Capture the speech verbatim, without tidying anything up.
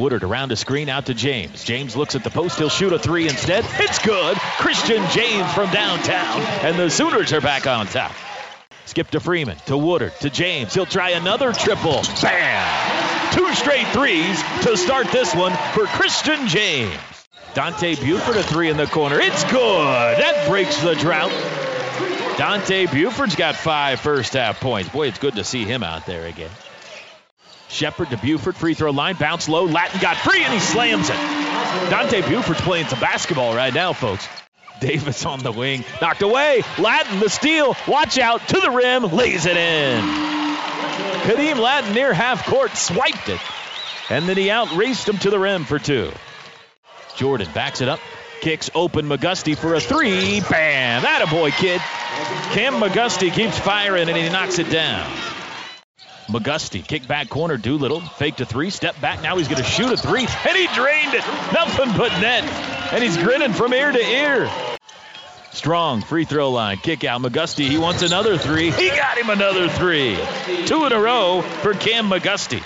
Woodard around a screen out to James. James looks at the post. He'll shoot a three instead. It's good. Christian James from downtown. And the Sooners are back on top. Skip to Freeman, to Woodard, to James. He'll try another triple. Bam! Two straight threes to start this one for Christian James. Dante Buford a three in the corner. It's good. That breaks the drought. Dante Buford's got five first half points. Boy, it's good to see him out there again. Shepard to Buford, free throw line, bounce low, Lattin got free, and he slams it. Dante Buford's playing some basketball right now, folks. Davis on the wing, knocked away, Lattin the steal, watch out, to the rim, lays it in. Kadeem Lattin near half court, swiped it, and then he outraced him to the rim for two. Jordan backs it up, kicks open McGusty for a three, bam, attaboy kid. Cam McGusty keeps firing, and he knocks it down. McGusty, kick back corner, Doolittle, faked a three, step back, now he's going to shoot a three, and he drained it, nothing but net, and he's grinning from ear to ear. Strong, free throw line, kick out, McGusty, he wants another three, he got him another three. Two in a row for Cam McGusty.